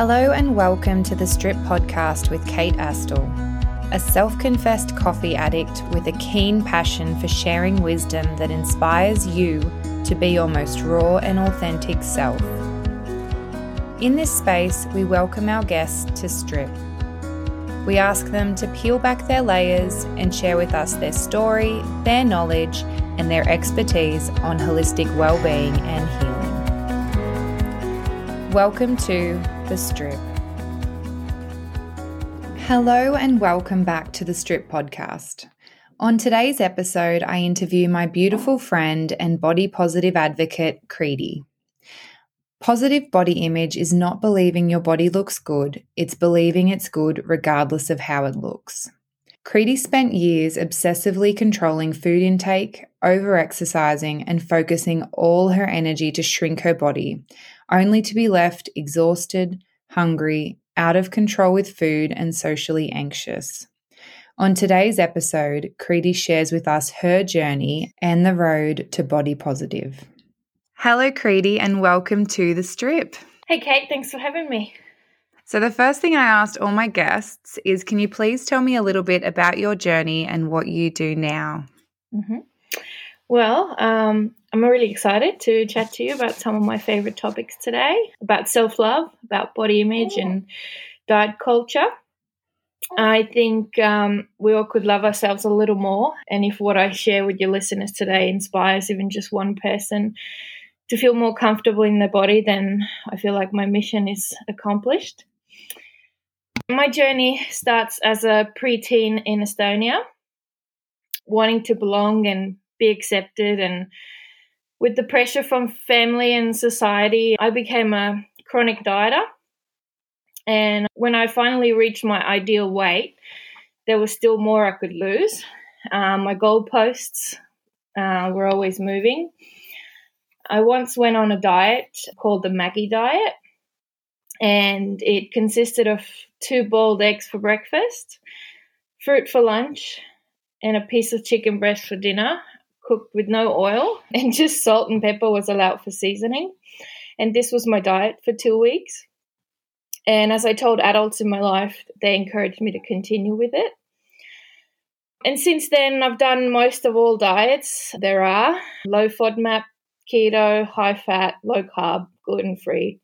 Hello and welcome to the Strip Podcast with Kate Astle, a self-confessed coffee addict with a keen passion for sharing wisdom that inspires you to be your most raw and authentic self. In this space, we welcome our guests to strip. We ask them to peel back their layers and share with us their story, their knowledge, and their expertise on holistic well-being and healing. Welcome to The Strip. Hello and welcome back to The Strip Podcast. On today's episode, I interview my beautiful friend and body positive advocate, Kreete. Positive body image is not believing your body looks good, it's believing it's good regardless of how it looks. Kreete spent years obsessively controlling food intake, over-exercising, and focusing all her energy to shrink her body, only to be left exhausted, hungry, out of control with food, and socially anxious. On today's episode, Kreete shares with us her journey and the road to body positive. Hello, Kreete, and welcome to The Strip. Hey, Kate, thanks for having me. So the first thing I asked all my guests is, can you please tell me a little bit about your journey and what you do now? Well, I'm really excited to chat to you about some of my favourite topics today, about self-love, about body image and diet culture. I think we all could love ourselves a little more, and if what I share with your listeners today inspires even just one person to feel more comfortable in their body, then I feel like my mission is accomplished. My journey starts as a preteen in Estonia, wanting to belong and be accepted. And with the pressure from family and society, I became a chronic dieter. And when I finally reached my ideal weight, there was still more I could lose. My goalposts were always moving. I once went on a diet called the Maggie Diet, and it consisted of 2 boiled eggs for breakfast, fruit for lunch, and a piece of chicken breast for dinner, cooked with no oil, and just salt and pepper was allowed for seasoning. And this was my diet for 2 weeks. And as I told adults in my life, they encouraged me to continue with it. And since then, I've done most of all diets there are: low FODMAP, keto, high fat, low carb, gluten free,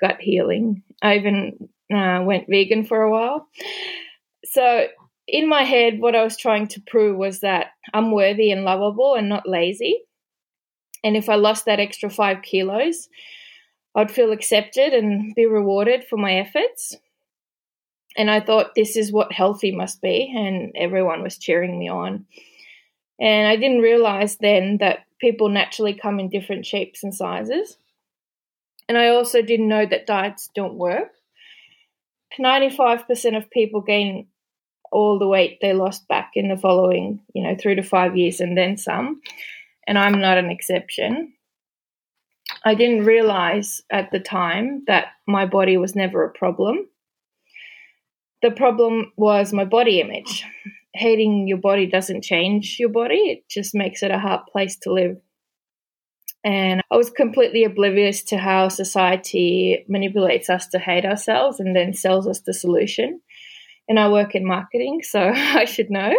gut healing. I even went vegan for a while. So in my head, what I was trying to prove was that I'm worthy and lovable and not lazy. And if I lost that extra 5 kilos, I'd feel accepted and be rewarded for my efforts. And I thought this is what healthy must be, and everyone was cheering me on. And I didn't realize then that people naturally come in different shapes and sizes. And I also didn't know that diets don't work. 95% of people gain all the weight they lost back in the following, 3 to 5 years and then some. And I'm not an exception. I didn't realize at the time that my body was never a problem. The problem was my body image. Hating your body doesn't change your body. It just makes it a hard place to live. And I was completely oblivious to how society manipulates us to hate ourselves and then sells us the solution. And I work in marketing, so I should know.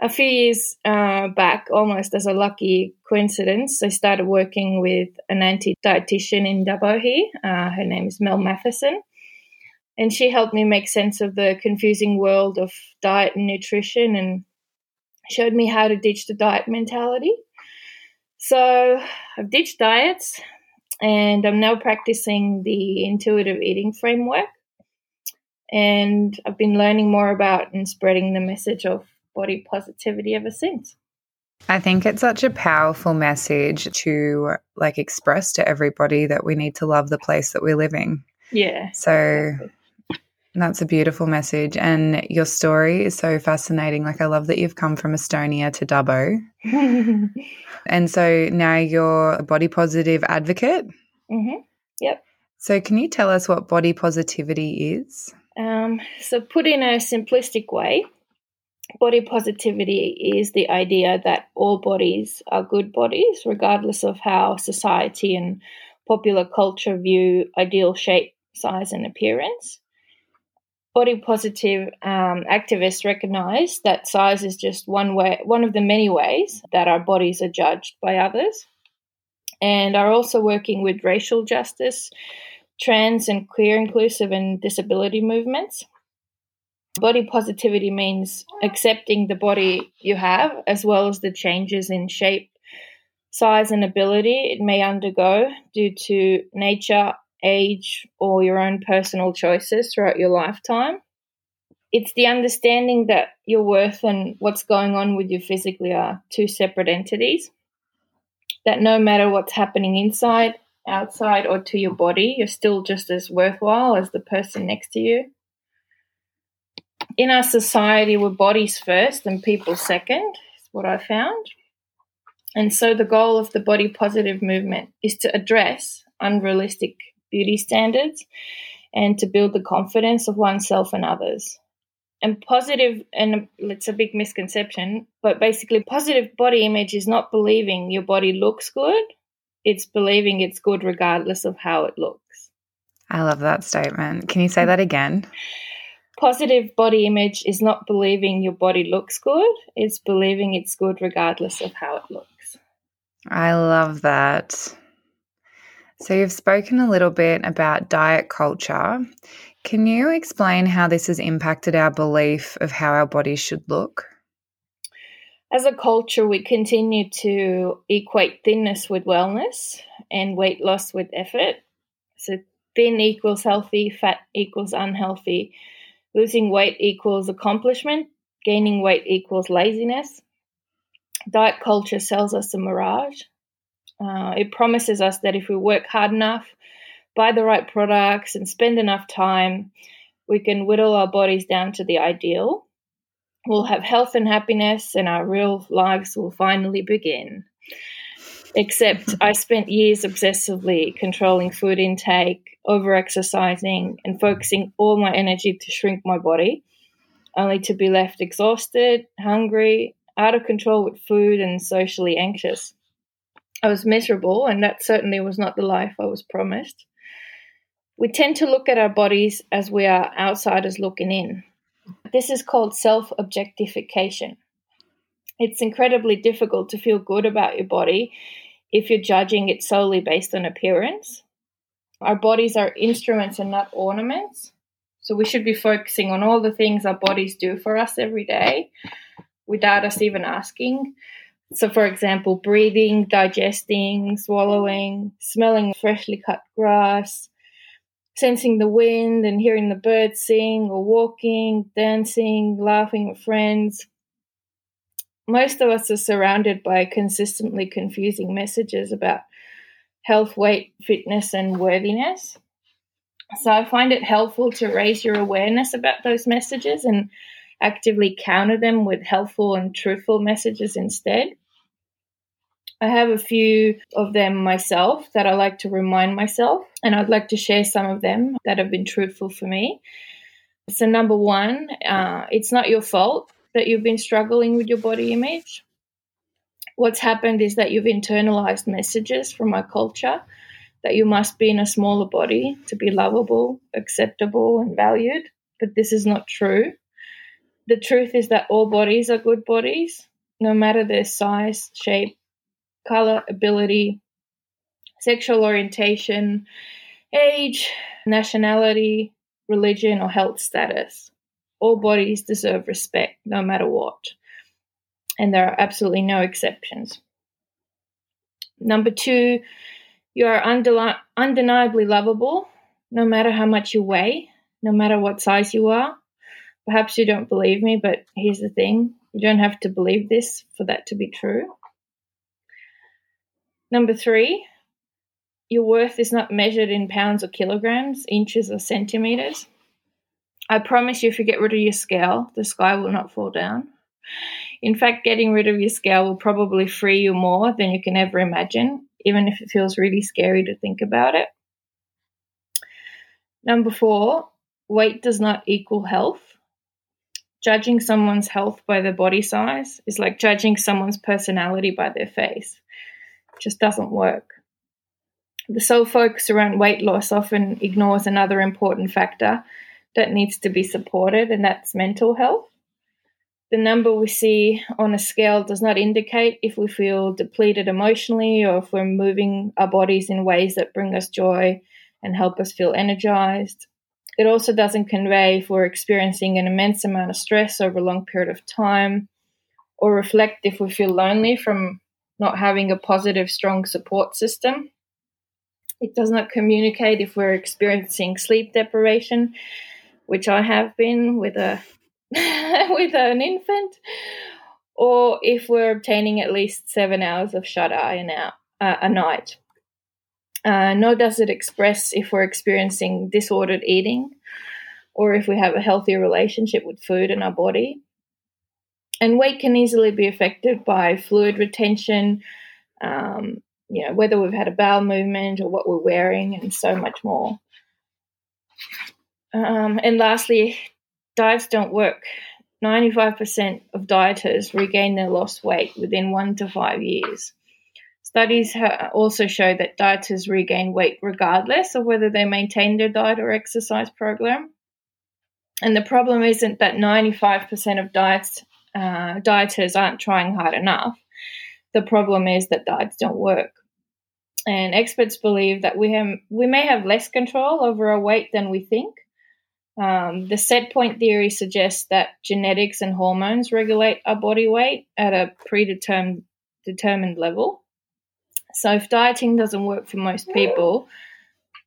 A few years back, almost as a lucky coincidence, I started working with an anti-dietitian in Dubbo here. Her name is Mel Matheson, and she helped me make sense of the confusing world of diet and nutrition and showed me how to ditch the diet mentality. So I've ditched diets, and I'm now practicing the intuitive eating framework. And I've been learning more about and spreading the message of body positivity ever since. I think it's such a powerful message to express to everybody that we need to love the place that we're living. Yeah. So exactly. That's a beautiful message. And your story is so fascinating. I love that you've come from Estonia to Dubbo. And so now you're a body positive advocate. Yep. So can you tell us what body positivity is? So put in a simplistic way, body positivity is the idea that all bodies are good bodies, regardless of how society and popular culture view, ideal shape, size and appearance. Body positive activists recognise that size is just one of the many ways that our bodies are judged by others, and are also working with racial justice, trans and queer inclusive and disability movements. Body positivity means accepting the body you have as well as the changes in shape, size and ability it may undergo due to nature, age or your own personal choices throughout your lifetime. It's the understanding that your worth and what's going on with you physically are two separate entities, that no matter what's happening inside, outside or to your body, you're still just as worthwhile as the person next to you. In our society, we're bodies first and people second, is what I found. And so the goal of the body positive movement is to address unrealistic beauty standards and to build the confidence of oneself and others. And positive, and it's a big misconception, but basically positive body image is not believing your body looks good. It's believing it's good regardless of how it looks. I love that statement. Can you say that again? Positive body image is not believing your body looks good. It's believing it's good regardless of how it looks. I love that. So you've spoken a little bit about diet culture. Can you explain how this has impacted our belief of how our bodies should look? As a culture, we continue to equate thinness with wellness and weight loss with effort. So thin equals healthy, fat equals unhealthy, losing weight equals accomplishment, gaining weight equals laziness. Diet culture sells us a mirage. It promises us that if we work hard enough, buy the right products and spend enough time, we can whittle our bodies down to the ideal. We'll have health and happiness and our real lives will finally begin. Except I spent years obsessively controlling food intake, over-exercising and focusing all my energy to shrink my body, only to be left exhausted, hungry, out of control with food and socially anxious. I was miserable, and that certainly was not the life I was promised. We tend to look at our bodies as we are outsiders looking in. This is called self-objectification. It's incredibly difficult to feel good about your body if you're judging it solely based on appearance. Our bodies are instruments and not ornaments, so we should be focusing on all the things our bodies do for us every day without us even asking. So, for example, breathing, digesting, swallowing, smelling freshly cut grass, sensing the wind and hearing the birds sing, or walking, dancing, laughing with friends. Most of us are surrounded by consistently confusing messages about health, weight, fitness and worthiness. So I find it helpful to raise your awareness about those messages and actively counter them with helpful and truthful messages instead. I have a few of them myself that I like to remind myself, and I'd like to share some of them that have been truthful for me. So number one, it's not your fault that you've been struggling with your body image. What's happened is that you've internalized messages from our culture that you must be in a smaller body to be lovable, acceptable and valued, but this is not true. The truth is that all bodies are good bodies, no matter their size, shape, color, ability, sexual orientation, age, nationality, religion, or health status. All bodies deserve respect, no matter what, and there are absolutely no exceptions. Number two, you are undeniably lovable, no matter how much you weigh, no matter what size you are. Perhaps you don't believe me, but here's the thing. You don't have to believe this for that to be true. Number three, your worth is not measured in pounds or kilograms, inches or centimetres. I promise you, if you get rid of your scale, the sky will not fall down. In fact, getting rid of your scale will probably free you more than you can ever imagine, even if it feels really scary to think about it. Number four, weight does not equal health. Judging someone's health by their body size is like judging someone's personality by their face. It just doesn't work. The sole focus around weight loss often ignores another important factor that needs to be supported, and that's mental health. The number we see on a scale does not indicate if we feel depleted emotionally or if we're moving our bodies in ways that bring us joy and help us feel energized. It also doesn't convey if we're experiencing an immense amount of stress over a long period of time, or reflect if we feel lonely from not having a positive, strong support system. It does not communicate if we're experiencing sleep deprivation, which I have been with a with an infant, or if we're obtaining at least 7 hours of shut-eye a night. Nor does it express if we're experiencing disordered eating or if we have a healthy relationship with food and our body. And weight can easily be affected by fluid retention, whether we've had a bowel movement or what we're wearing, and so much more. And lastly, diets don't work. 95% of dieters regain their lost weight within 1 to 5 years. Studies also show that dieters regain weight regardless of whether they maintain their diet or exercise program. And the problem isn't that 95% of dieters aren't trying hard enough. The problem is that diets don't work. And experts believe that we may have less control over our weight than we think. The set point theory suggests that genetics and hormones regulate our body weight at a predetermined level. So if dieting doesn't work for most people,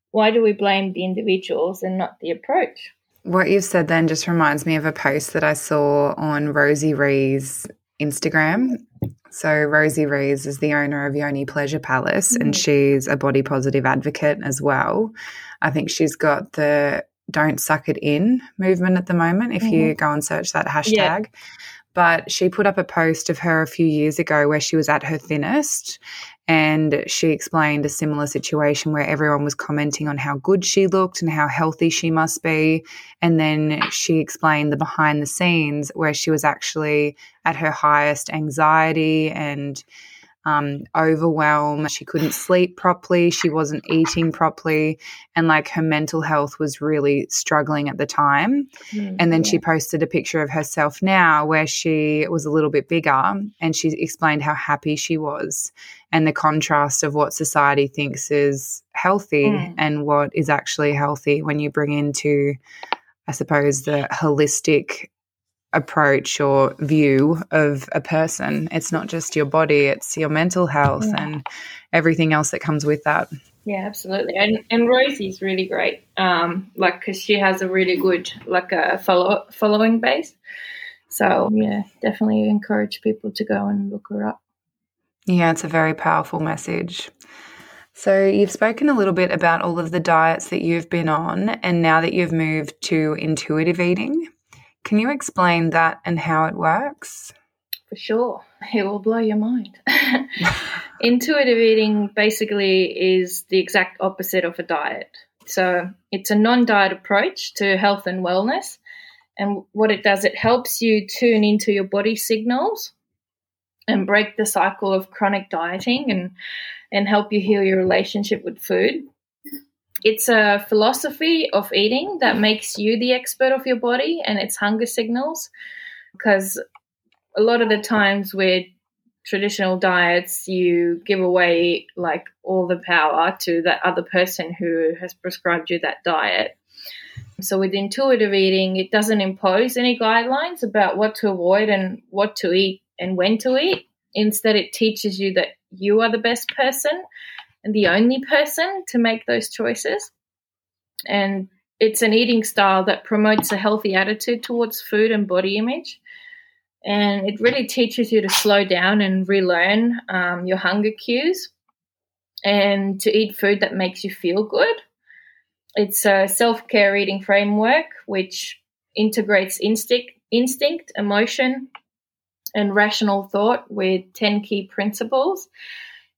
why do we blame the individuals and not the approach? What you've said then just reminds me of a post that I saw on Rosie Rees' Instagram. So Rosie Rees is the owner of Yoni Pleasure Palace, and she's a body positive advocate as well. I think she's got the Don't Suck It In movement at the moment, if you go and search that hashtag. Yeah. But she put up a post of her a few years ago where she was at her thinnest, and she explained a similar situation where everyone was commenting on how good she looked and how healthy she must be. And then she explained the behind the scenes where she was actually at her highest anxiety and overwhelm. She couldn't sleep properly. She wasn't eating properly. And like her mental health was really struggling at the time. And then she posted a picture of herself now where she was a little bit bigger, and she explained how happy she was and the contrast of what society thinks is healthy and what is actually healthy when you bring into, I suppose, the holistic approach or view of a person. It's not just your body, it's your mental health and everything else that comes with that. Yeah, absolutely. And Rosie's really great, because she has a really good following base. So yeah, definitely encourage people to go and look her up. Yeah, it's a very powerful message. So you've spoken a little bit about all of the diets that you've been on, and now that you've moved to intuitive eating, can you explain that and how it works? For sure. It will blow your mind. Intuitive eating basically is the exact opposite of a diet. So it's a non-diet approach to health and wellness. And what it does, it helps you tune into your body signals and break the cycle of chronic dieting and help you heal your relationship with food. It's a philosophy of eating that makes you the expert of your body and its hunger signals, because a lot of the times with traditional diets you give away like all the power to that other person who has prescribed you that diet. So with intuitive eating, it doesn't impose any guidelines about what to avoid and what to eat and when to eat. Instead, it teaches you that you are the best person and the only person to make those choices. And it's an eating style that promotes a healthy attitude towards food and body image. And it really teaches you to slow down and relearn your hunger cues and to eat food that makes you feel good. It's a self-care eating framework which integrates instinct, emotion, and rational thought with 10 key principles.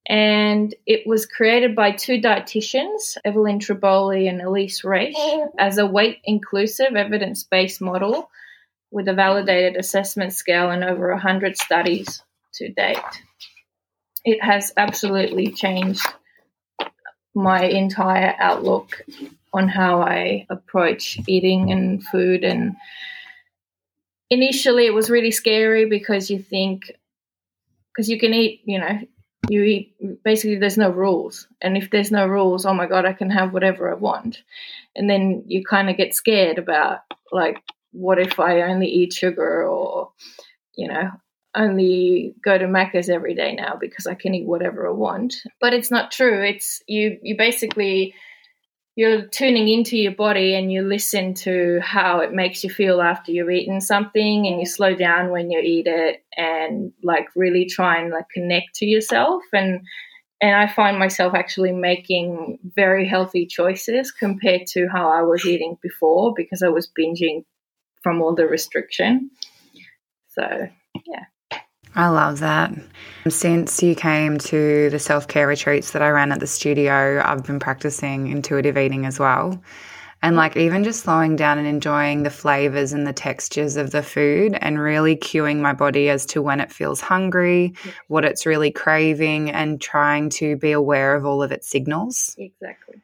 And it was created by two dietitians, Evelyn Tribole and Elise Resch, as a weight-inclusive, evidence-based model with a validated assessment scale and over 100 studies to date. It has absolutely changed my entire outlook on how I approach eating and food. And initially it was really scary because you think, because you can eat, you know, you eat, basically there's no rules. And if there's no rules, oh, my God, I can have whatever I want. And then you kind of get scared about, like, what if I only eat sugar or, you know, only go to Macca's every day now because I can eat whatever I want. But it's not true. It's you basically, you're tuning into your body and you listen to how it makes you feel after you've eaten something, and you slow down when you eat it and, like, really try and, like, connect to yourself. And I find myself actually making very healthy choices compared to how I was eating before, because I was binging from all the restriction. So, yeah. I love that. Since you came to the self-care retreats that I ran at the studio, I've been practicing intuitive eating as well. And, like, even just slowing down and enjoying the flavors and the textures of the food and really cueing my body as to when it feels hungry, what it's really craving, and trying to be aware of all of its signals. Exactly.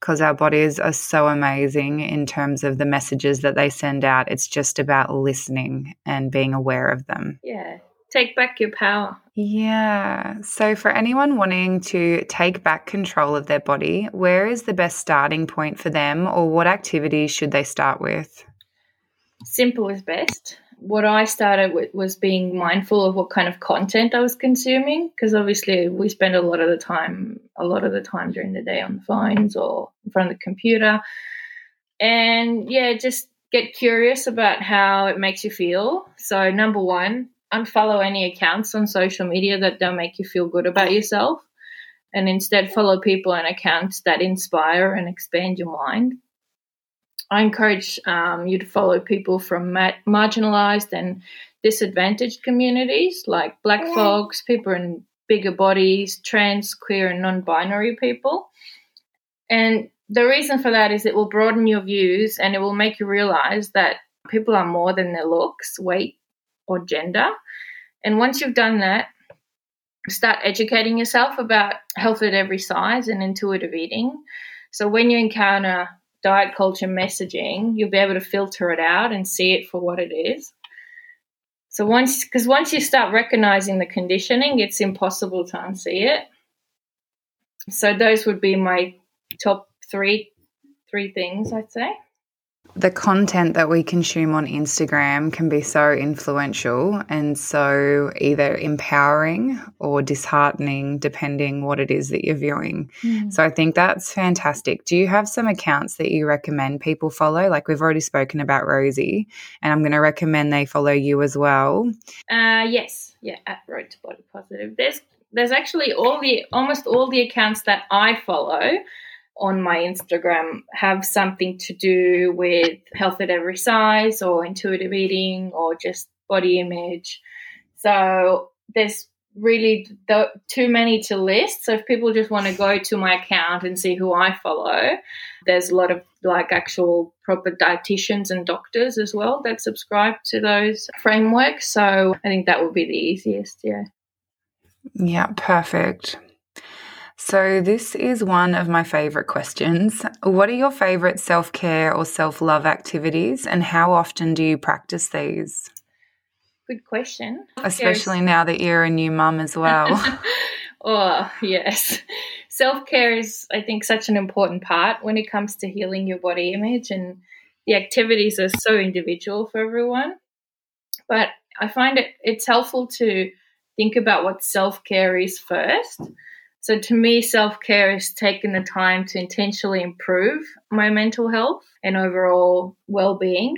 Because our bodies are so amazing in terms of the messages that they send out. It's just about listening and being aware of them. Yeah, take back your power. Yeah. So for anyone wanting to take back control of their body, where is the best starting point for them, or what activities should they start with? Simple is best. What I started with was being mindful of what kind of content I was consuming, because obviously we spend a lot of the time during the day on the phones or in front of the computer. And, yeah, just get curious about how it makes you feel. So, number one, unfollow any accounts on social media that don't make you feel good about yourself, and instead follow people and accounts that inspire and expand your mind. I encourage you to follow people from marginalized and disadvantaged communities, like Black folks, people in bigger bodies, trans, queer and non-binary people. And the reason for that is it will broaden your views and it will make you realize that people are more than their looks, weight or gender. And once you've done that, start educating yourself about health at every size and intuitive eating. So when you encounter diet culture messaging, you'll be able to filter it out and see it for what it is. So once you start recognizing the conditioning, it's impossible to unsee it. So those would be my top three things, I'd say. The content that we consume on Instagram can be so influential and so either empowering or disheartening, depending what it is that you're viewing. Mm. So I think that's fantastic. Do you have some accounts that you recommend people follow? Like, we've already spoken about Rosie, and I'm going to recommend they follow you as well. Yes. Yeah, at Road to Body Positive. There's actually almost all the accounts that I follow on my Instagram have something to do with health at every size or intuitive eating or just body image. So there's really too many to list. So if people just want to go to my account and see who I follow, there's a lot of, like, actual proper dietitians and doctors as well that subscribe to those frameworks. So I think that would be the easiest, yeah. Yeah, perfect. So this is one of my favourite questions. What are your favourite self-care or self-love activities, and how often do you practice these? Good question. Especially now that you're a new mum as well. Oh, yes. Self-care is, I think, such an important part when it comes to healing your body image, and the activities are so individual for everyone. But I find it's helpful to think about what self-care is first. So to me, self-care is taking the time to intentionally improve my mental health and overall well-being.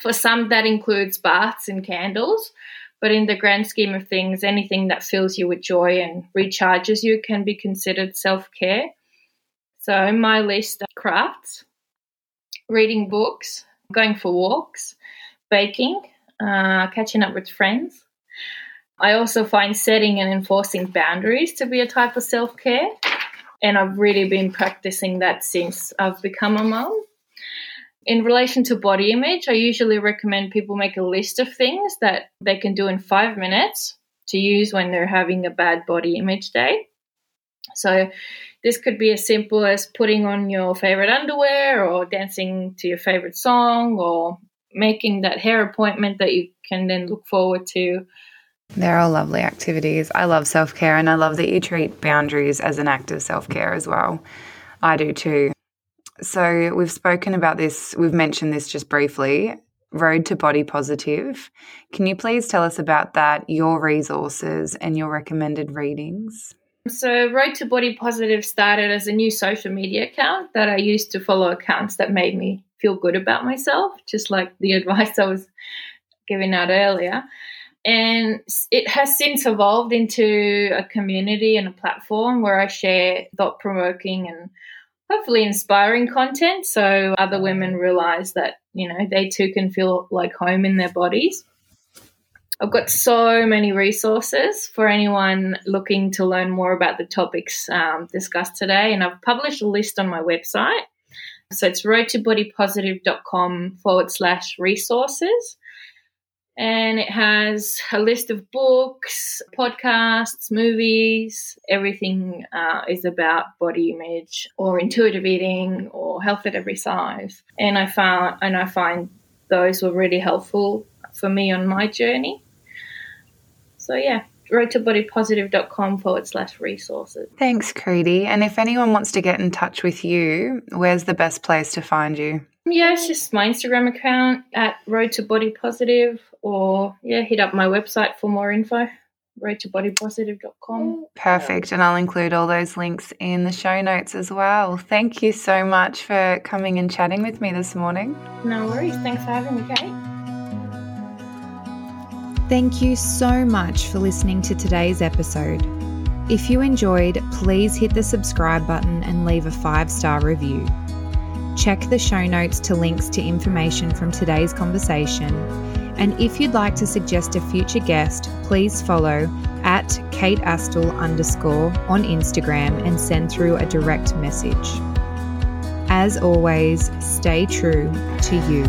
For some, that includes baths and candles, but in the grand scheme of things, anything that fills you with joy and recharges you can be considered self-care. So my list are crafts, reading books, going for walks, baking, catching up with friends. I also find setting and enforcing boundaries to be a type of self-care, and I've really been practicing that since I've become a mum. In relation to body image, I usually recommend people make a list of things that they can do in 5 minutes to use when they're having a bad body image day. So This could be as simple as putting on your favorite underwear or dancing to your favorite song or making that hair appointment that you can then look forward to. They're all lovely activities. I love self-care, and I love that you treat boundaries as an act of self-care as well. I do too. So we've spoken about this. We've mentioned this just briefly, Road to Body Positive. Can you please tell us about that, your resources and your recommended readings? So Road to Body Positive started as a new social media account that I used to follow accounts that made me feel good about myself, just like the advice I was giving out earlier. And it has since evolved into a community and a platform where I share thought-provoking and hopefully inspiring content, so other women realize that, you know, they too can feel like home in their bodies. I've got so many resources for anyone looking to learn more about the topics discussed today, and I've published a list on my website. So it's roadtobodypositive.com/resources. And it has a list of books, podcasts, movies. Everything is about body image or intuitive eating or health at every size. And I find those were really helpful for me on my journey. So yeah, roadtobodypositive.com/resources. Thanks, Kreete. And if anyone wants to get in touch with you, where's the best place to find you? Yeah, it's just my Instagram account at Road to Body Positive, or yeah, hit up my website for more info, roadtobodypositive.com. Perfect, and I'll include all those links in the show notes as well. Thank you so much for coming and chatting with me this morning. No worries. Thanks for having me, Kate. Thank you so much for listening to today's episode. If you enjoyed, please hit the subscribe button and leave a 5-star review. Check the show notes to links to information from today's conversation. And if you'd like to suggest a future guest, please follow at kateastill_ on Instagram and send through a direct message. As always, stay true to you.